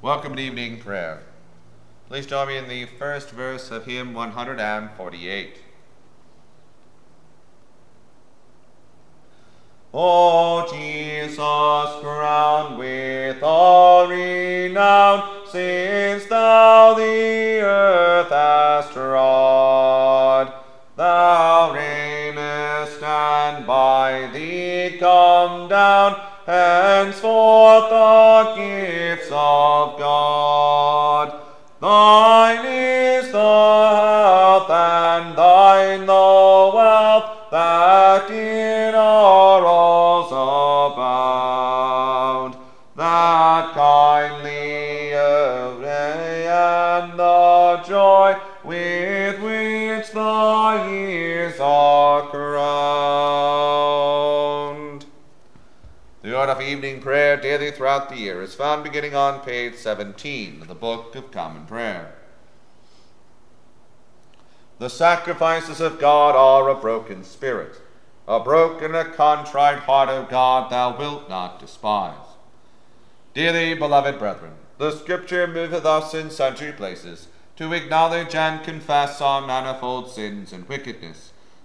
Welcome to evening prayer. Please join me in the first verse of hymn 148. O Jesus, crowned with all renown, since thou the earth hast trod, thou reignest, and by thee come down henceforth the gifts of God. Thine is the health, and thine the wealth, that in our halls abound. That kindly array and the joy with which the years are crowned. The order of evening prayer daily throughout the year is found beginning on page 17 of the Book of Common Prayer. The sacrifices of God are a broken spirit, a broken and a contrite heart, O God, thou wilt not despise. Dearly beloved brethren, the Scripture moveth us in sundry places to acknowledge and confess our manifold sins and wickedness,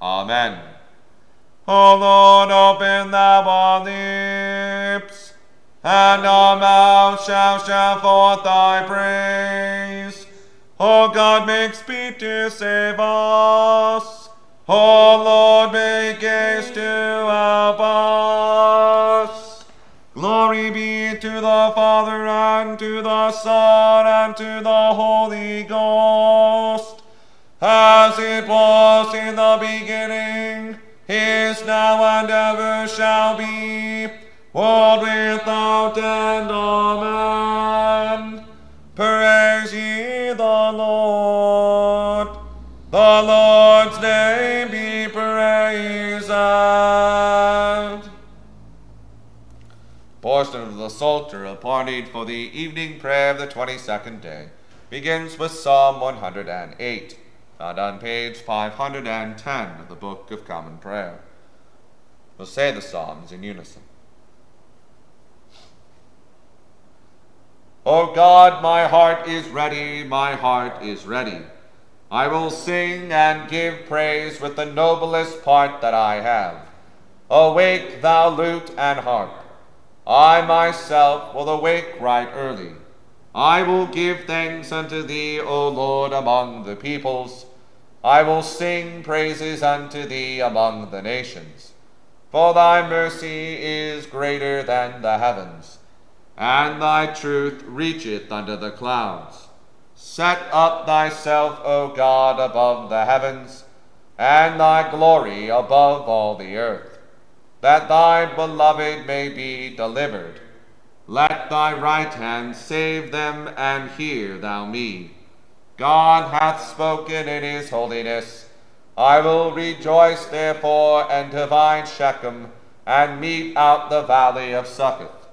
Amen. O Lord, open thou our lips, and our mouth shall shout forth thy praise. O God, make speed to save us. O Lord, make haste to help Son, and to the Holy Ghost, as it was in the beginning, is now, and ever shall be, world without end. Amen. Praise ye the Lord. The Lord's name be praised. Portion of the Psalter appointed for the evening prayer of the 22nd day begins with Psalm 108, found on page 510 of the Book of Common Prayer. We'll say the Psalms in unison. O God, my heart is ready, my heart is ready. I will sing and give praise with the noblest part that I have. Awake, thou lute and harp. I myself will awake right early. I will give thanks unto thee, O Lord, among the peoples. I will sing praises unto thee among the nations. For thy mercy is greater than the heavens, and thy truth reacheth unto the clouds. Set up thyself, O God, above the heavens, and thy glory above all the earth, that thy beloved may be delivered. Let thy right hand save them, and hear thou me. God hath spoken in his holiness. I will rejoice therefore, and divide Shechem, and mete out the valley of Succoth.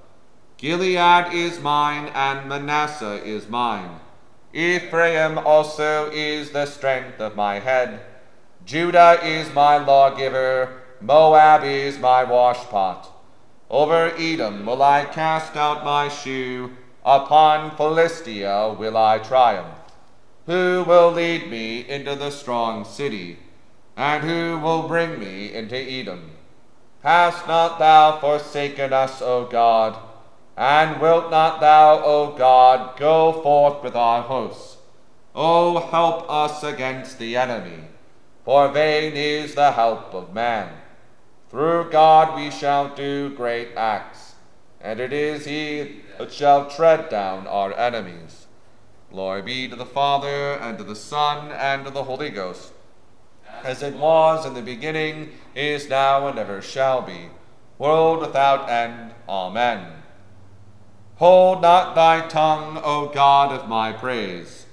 Gilead is mine, and Manasseh is mine. Ephraim also is the strength of my head. Judah is my lawgiver. Moab is my washpot. Over Edom will I cast out my shoe. Upon Philistia will I triumph. Who will lead me into the strong city? And who will bring me into Edom? Hast not thou forsaken us, O God? And wilt not thou, O God, go forth with our hosts? O help us against the enemy, for vain is the help of man. Through God we shall do great acts, and it is he that shall tread down our enemies. Glory be to the Father, and to the Son, and to the Holy Ghost, as it was in the beginning, is now, and ever shall be, world without end. Amen. Hold not thy tongue, O God of my praise.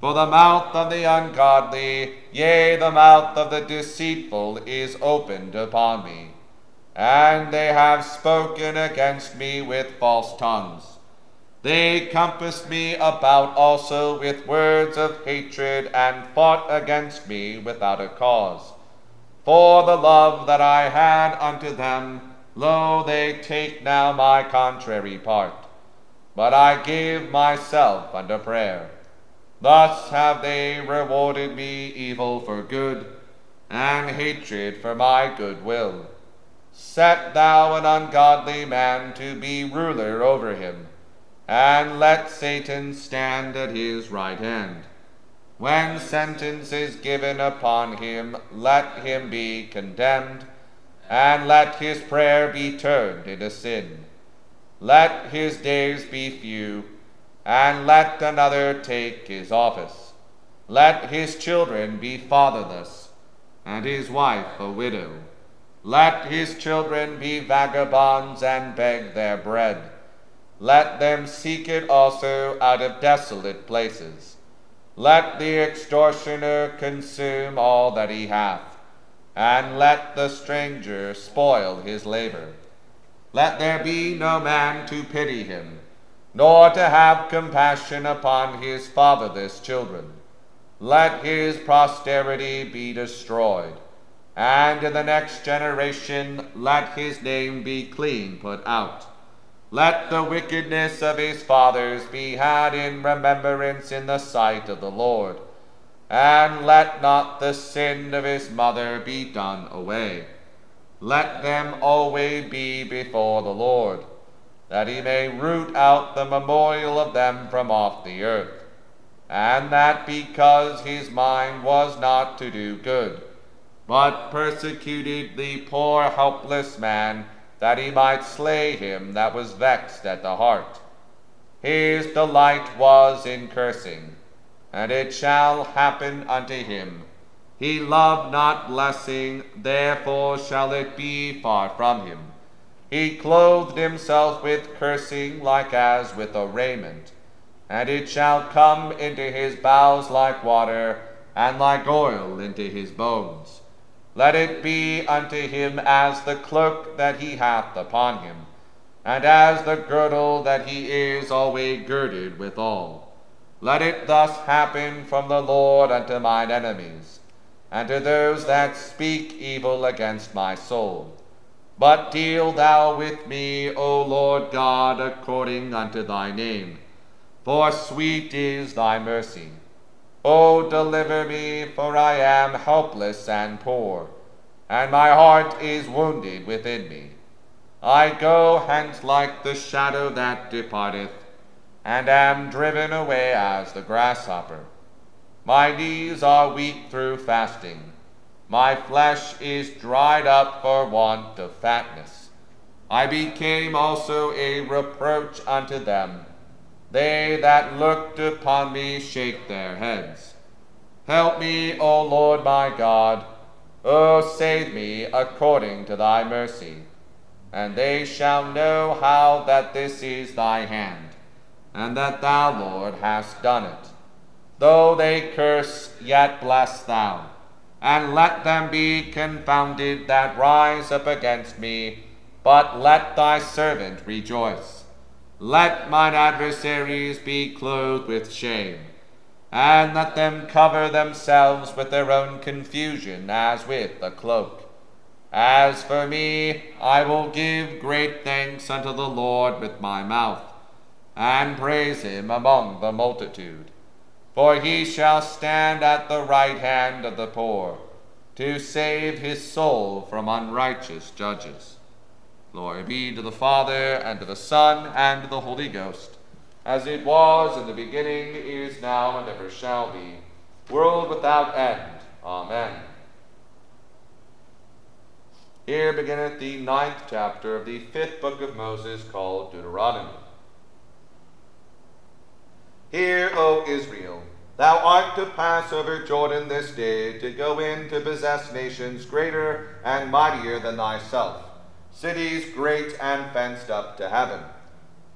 For the mouth of the ungodly, yea, the mouth of the deceitful, is opened upon me. And they have spoken against me with false tongues. They compassed me about also with words of hatred, and fought against me without a cause. For the love that I had unto them, lo, they take now my contrary part. But I give myself unto prayer. Thus have they rewarded me evil for good, and hatred for my good will. Set thou an ungodly man to be ruler over him, and let Satan stand at his right hand. When sentence is given upon him, let him be condemned, and let his prayer be turned into sin. Let his days be few, and let another take his office. Let his children be fatherless, and his wife a widow. Let his children be vagabonds, and beg their bread. Let them seek it also out of desolate places. Let the extortioner consume all that he hath, and let the stranger spoil his labor. Let there be no man to pity him, nor to have compassion upon his fatherless children. Let his posterity be destroyed, and in the next generation let his name be clean put out. Let the wickedness of his fathers be had in remembrance in the sight of the Lord, and let not the sin of his mother be done away. Let them always be before the Lord, that he may root out the memorial of them from off the earth, and that because his mind was not to do good, but persecuted the poor helpless man, that he might slay him that was vexed at the heart. His delight was in cursing, and it shall happen unto him. He loved not blessing, therefore shall it be far from him. He clothed himself with cursing like as with a raiment, and it shall come into his bowels like water, and like oil into his bones. Let it be unto him as the cloak that he hath upon him, and as the girdle that he is always girded withal. Let it thus happen from the Lord unto mine enemies, and to those that speak evil against my soul. But deal thou with me, O Lord God, according unto thy name, for sweet is thy mercy. O deliver me, for I am helpless and poor, and my heart is wounded within me. I go hence like the shadow that departeth, and am driven away as the grasshopper. My knees are weak through fasting. My flesh is dried up for want of fatness. I became also a reproach unto them. They that looked upon me shake their heads. Help me, O Lord my God. O save me according to thy mercy. And they shall know how that this is thy hand, and that thou, Lord, hast done it. Though they curse, yet bless thou, and let them be confounded that rise up against me, but let thy servant rejoice. Let mine adversaries be clothed with shame, and let them cover themselves with their own confusion as with a cloak. As for me, I will give great thanks unto the Lord with my mouth, and praise him among the multitude. For he shall stand at the right hand of the poor, to save his soul from unrighteous judges. Glory be to the Father, and to the Son, and to the Holy Ghost, as it was in the beginning, is now, and ever shall be, world without end. Amen. Here beginneth the 9th chapter of the 5th book of Moses, called Deuteronomy. Hear, O Israel, thou art to pass over Jordan this day, to go in to possess nations greater and mightier than thyself, cities great and fenced up to heaven,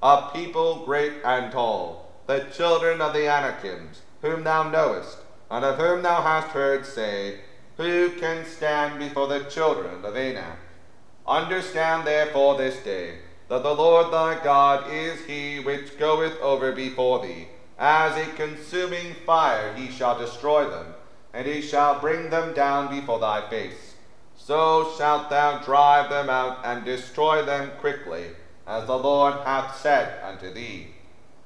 a people great and tall, the children of the Anakims, whom thou knowest, and of whom thou hast heard say, Who can stand before the children of Anak? Understand therefore this day, that the Lord thy God is he which goeth over before thee. As a consuming fire he shall destroy them, and he shall bring them down before thy face. So shalt thou drive them out, and destroy them quickly, as the Lord hath said unto thee.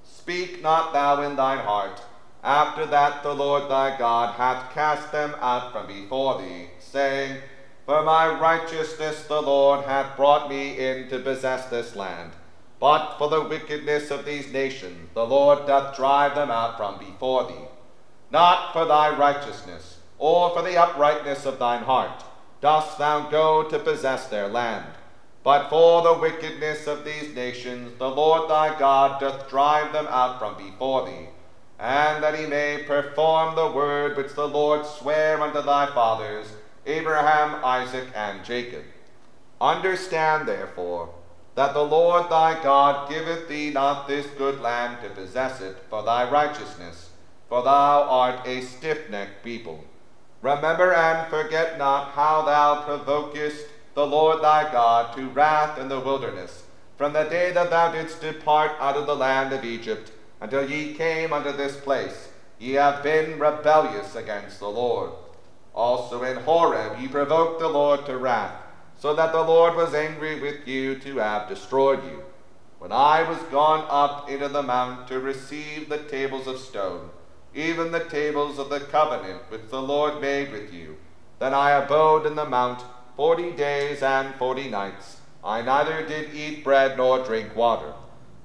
Speak not thou in thine heart, after that the Lord thy God hath cast them out from before thee, saying, For my righteousness the Lord hath brought me in to possess this land. But for the wickedness of these nations the Lord doth drive them out from before thee. Not for thy righteousness, or for the uprightness of thine heart, dost thou go to possess their land. But for the wickedness of these nations the Lord thy God doth drive them out from before thee. And that he may perform the word which the Lord sware unto thy fathers, Abraham, Isaac, and Jacob. Understand, therefore, that the Lord thy God giveth thee not this good land to possess it for thy righteousness, for thou art a stiff-necked people. Remember and forget not how thou provokest the Lord thy God to wrath in the wilderness, from the day that thou didst depart out of the land of Egypt, until ye came unto this place. Ye have been rebellious against the Lord. Also in Horeb ye provoked the Lord to wrath, so that the Lord was angry with you to have destroyed you. When I was gone up into the mount to receive the tables of stone, even the tables of the covenant which the Lord made with you, then I abode in the mount 40 days and 40 nights. I neither did eat bread nor drink water.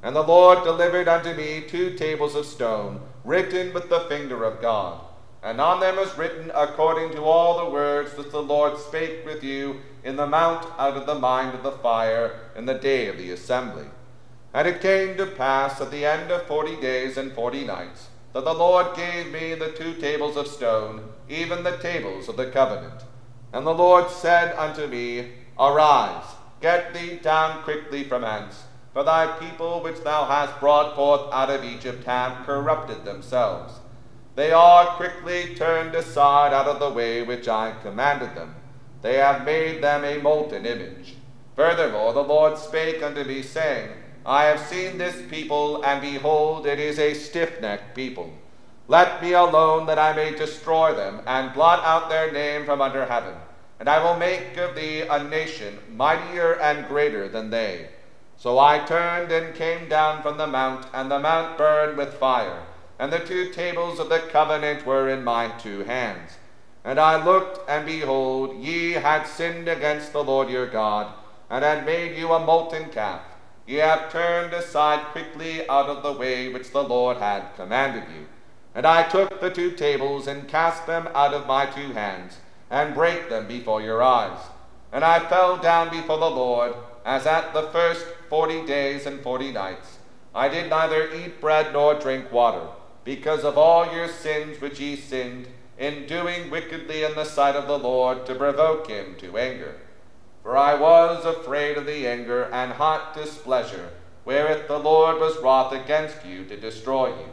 And the Lord delivered unto me 2 tables of stone, written with the finger of God. And on them was written according to all the words which the Lord spake with you in the mount out of the mind of the fire in the day of the assembly. And it came to pass at the end of 40 days and 40 nights, that the Lord gave me the 2 tables of stone, even the tables of the covenant. And the Lord said unto me, Arise, get thee down quickly from hence, for thy people which thou hast brought forth out of Egypt have corrupted themselves. They are quickly turned aside out of the way which I commanded them. They have made them a molten image. Furthermore, the Lord spake unto me, saying, I have seen this people, and behold, it is a stiff-necked people. Let me alone, that I may destroy them, and blot out their name from under heaven. And I will make of thee a nation mightier and greater than they. So I turned and came down from the mount, and the mount burned with fire, and the 2 tables of the covenant were in my 2 hands. And I looked, and behold, ye had sinned against the Lord your God, and had made you a molten calf. Ye have turned aside quickly out of the way which the Lord had commanded you. And I took the 2 tables, and cast them out of my 2 hands, and brake them before your eyes. And I fell down before the Lord, as at the first 40 days and 40 nights. I did neither eat bread nor drink water, because of all your sins which ye sinned, in doing wickedly in the sight of the Lord, to provoke him to anger. For I was afraid of the anger and hot displeasure, wherewith the Lord was wroth against you to destroy you.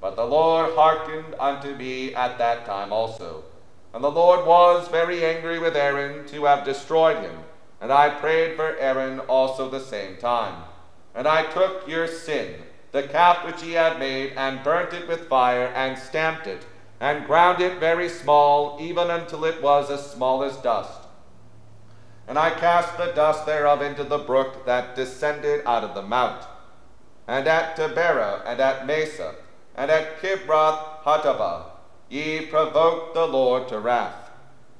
But the Lord hearkened unto me at that time also. And the Lord was very angry with Aaron to have destroyed him, and I prayed for Aaron also the same time. And I took your sin, the calf which ye had made, and burnt it with fire, and stamped it, and ground it very small, even until it was as small as dust. And I cast the dust thereof into the brook that descended out of the mount. And at Taberah, and at Mesa, and at Kibroth Hattaavah, ye provoked the Lord to wrath.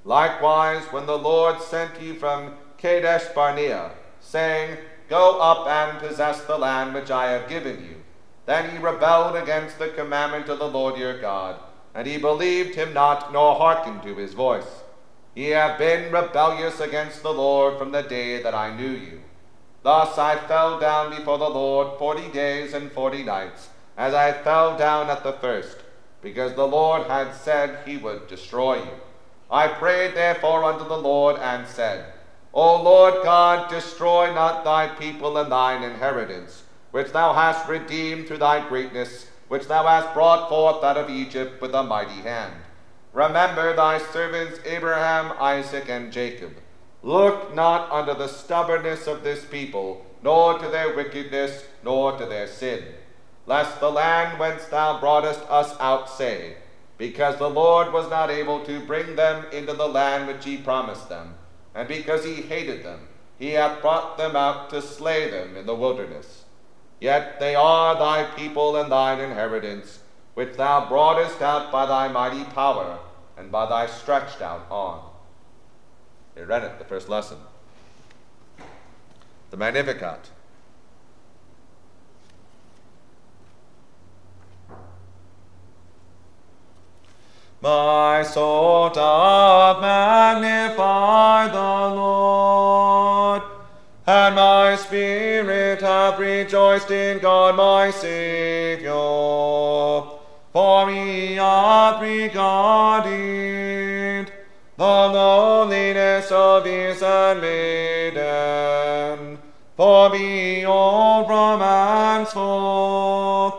Likewise, when the Lord sent you from Kadesh Barnea, saying, Go up and possess the land which I have given you, then ye rebelled against the commandment of the Lord your God, and ye believed him not, nor hearkened to his voice. Ye have been rebellious against the Lord from the day that I knew you. Thus I fell down before the Lord 40 days and 40 nights, as I fell down at the first, because the Lord had said he would destroy you. I prayed therefore unto the Lord, and said, O Lord God, destroy not thy people and thine inheritance, which thou hast redeemed through thy greatness, which thou hast brought forth out of Egypt with a mighty hand. Remember thy servants Abraham, Isaac, and Jacob. Look not unto the stubbornness of this people, nor to their wickedness, nor to their sin, lest the land whence thou broughtest us out say, Because the Lord was not able to bring them into the land which he promised them, and because he hated them, he hath brought them out to slay them in the wilderness. Yet they are thy people and thine inheritance, which thou broughtest out by thy mighty power, and by thy stretched out arm. They read it, the first lesson. The Magnificat. My soul doth magnify the Lord, and my spirit hath rejoiced in God my Saviour. For he hath regarded the lowliness of his handmaiden. For behold, from henceforth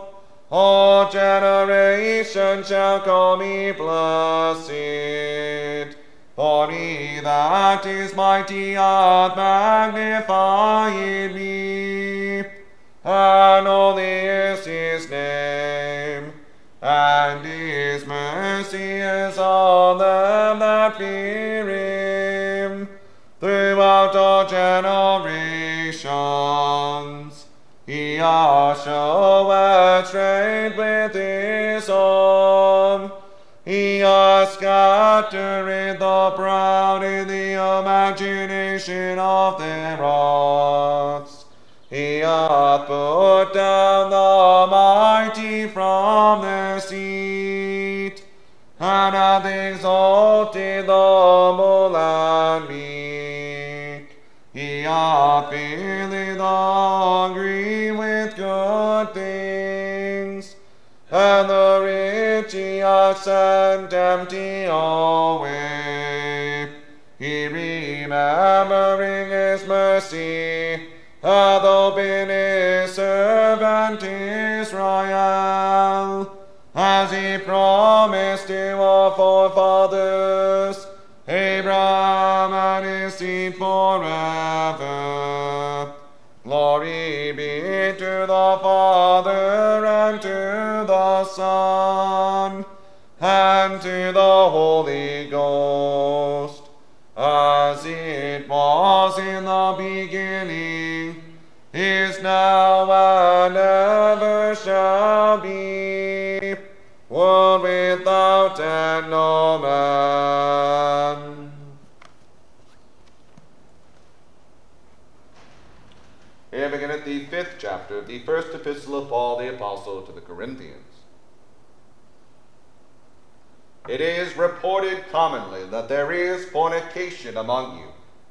all generations shall call me blessed. For he that is mighty hath magnified me, and holy is his name. And his mercy is on them that fear him throughout all generations. He hath showed strength with his arm. He hath scattered the proud in the imagination of their hearts. He hath put down the mighty from their seat, and hath exalted the humble and meek. He hath filled the hungry with empty us and empty away. He, remembering his mercy, hath opened his servant Israel, as he promised to our forefathers, Abraham and his seed forever. Glory be to the Father, and to the Son, and to the Holy Ghost, as it was in the beginning, is now, and ever shall be, world without end. Amen. Here beginneth the 5th chapter of the 1st epistle of Paul the Apostle to the Corinthians. It is reported commonly that there is fornication among you,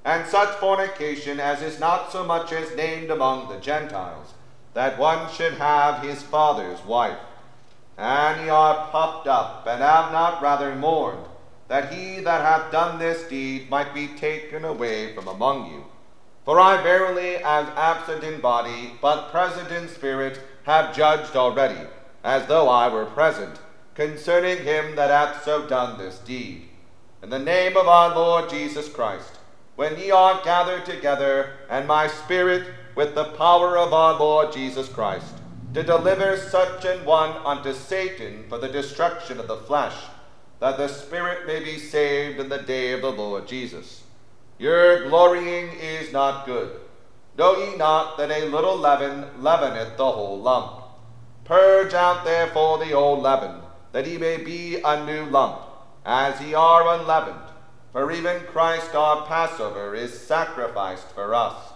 and such fornication as is not so much as named among the Gentiles, that one should have his father's wife. And ye are puffed up, and have not rather mourned, that he that hath done this deed might be taken away from among you. For I verily, as absent in body, but present in spirit, have judged already, as though I were present, concerning him that hath so done this deed. In the name of our Lord Jesus Christ, when ye are gathered together, and my spirit, with the power of our Lord Jesus Christ, to deliver such an one unto Satan for the destruction of the flesh, that the spirit may be saved in the day of the Lord Jesus. Your glorying is not good. Know ye not that a little leaven leaveneth the whole lump? Purge out therefore the old leaven, that ye may be a new lump, as ye are unleavened. For even Christ our Passover is sacrificed for us.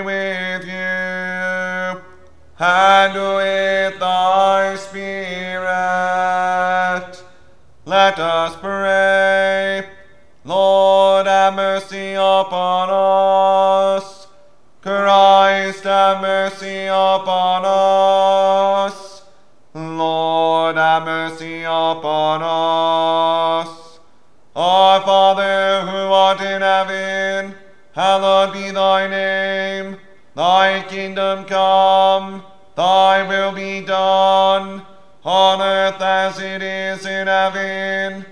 with you, and with thy spirit. Let us pray. Lord, have mercy upon us. Christ, have mercy upon us. Lord, have mercy upon us. Our Father, who art in heaven, hallowed be thy name. Thy kingdom come, thy will be done, on earth as it is in heaven.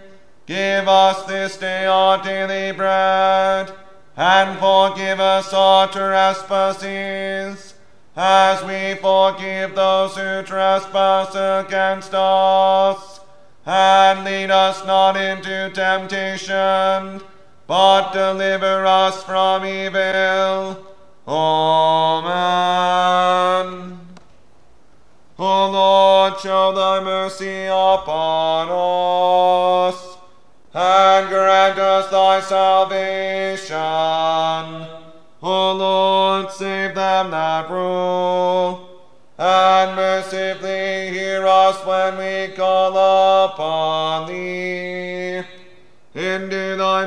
Give us this day our daily bread, and forgive us our trespasses, as we forgive those who trespass against us. And lead us not into temptation, but deliver us from evil. Amen. O Lord, show thy mercy upon us, and grant us thy salvation. O Lord, save them that rule, and mercifully hear us when we call upon thee. Endue thy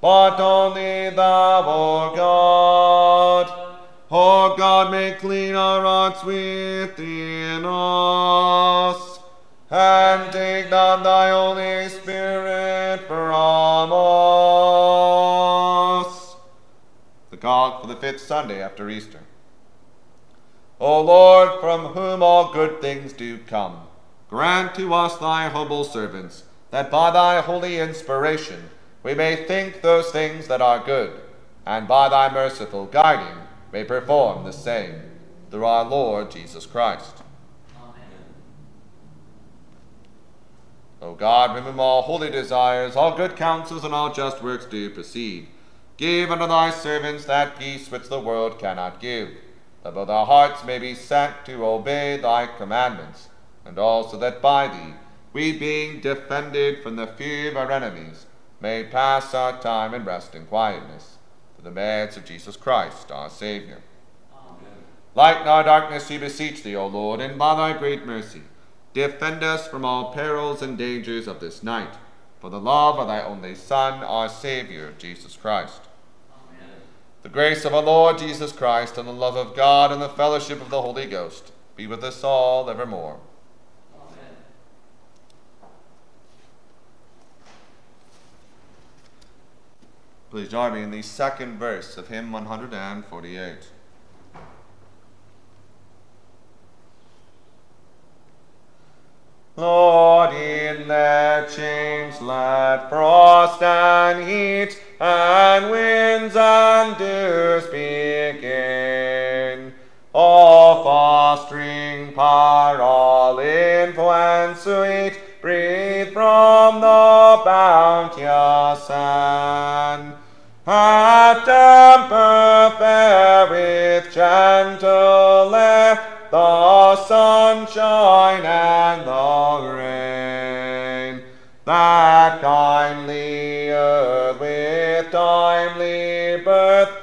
but only thou, O God. O God, make clean our hearts within us, and take not thy Holy Spirit from us. The Call for the Fifth Sunday after Easter. O Lord, from whom all good things do come, grant to us thy humble servants, that by thy holy inspiration we may think those things that are good, and by thy merciful guiding may perform the same, through our Lord Jesus Christ. Amen. O God, from whom all holy desires, all good counsels, and all just works do proceed, give unto thy servants that peace which the world cannot give, that both our hearts may be set to obey thy commandments, and also that by thee, we being defended from the fear of our enemies, may pass our time in rest and quietness, the merits of Jesus Christ, our Savior. Amen. Lighten our darkness, we beseech thee, O Lord, and by thy great mercy, defend us from all perils and dangers of this night, for the love of thy only Son, our Savior, Jesus Christ. Amen. The grace of our Lord Jesus Christ, and the love of God, and the fellowship of the Holy Ghost, be with us all evermore. Please join me in the second verse of hymn 148. Lord, in their chains let frost and heat and winds and dews begin. All fostering power, all influence sweet, breathe from the bounteous hand. A temper fair with gentle air, the sunshine and the rain, that kindly earth with timely birth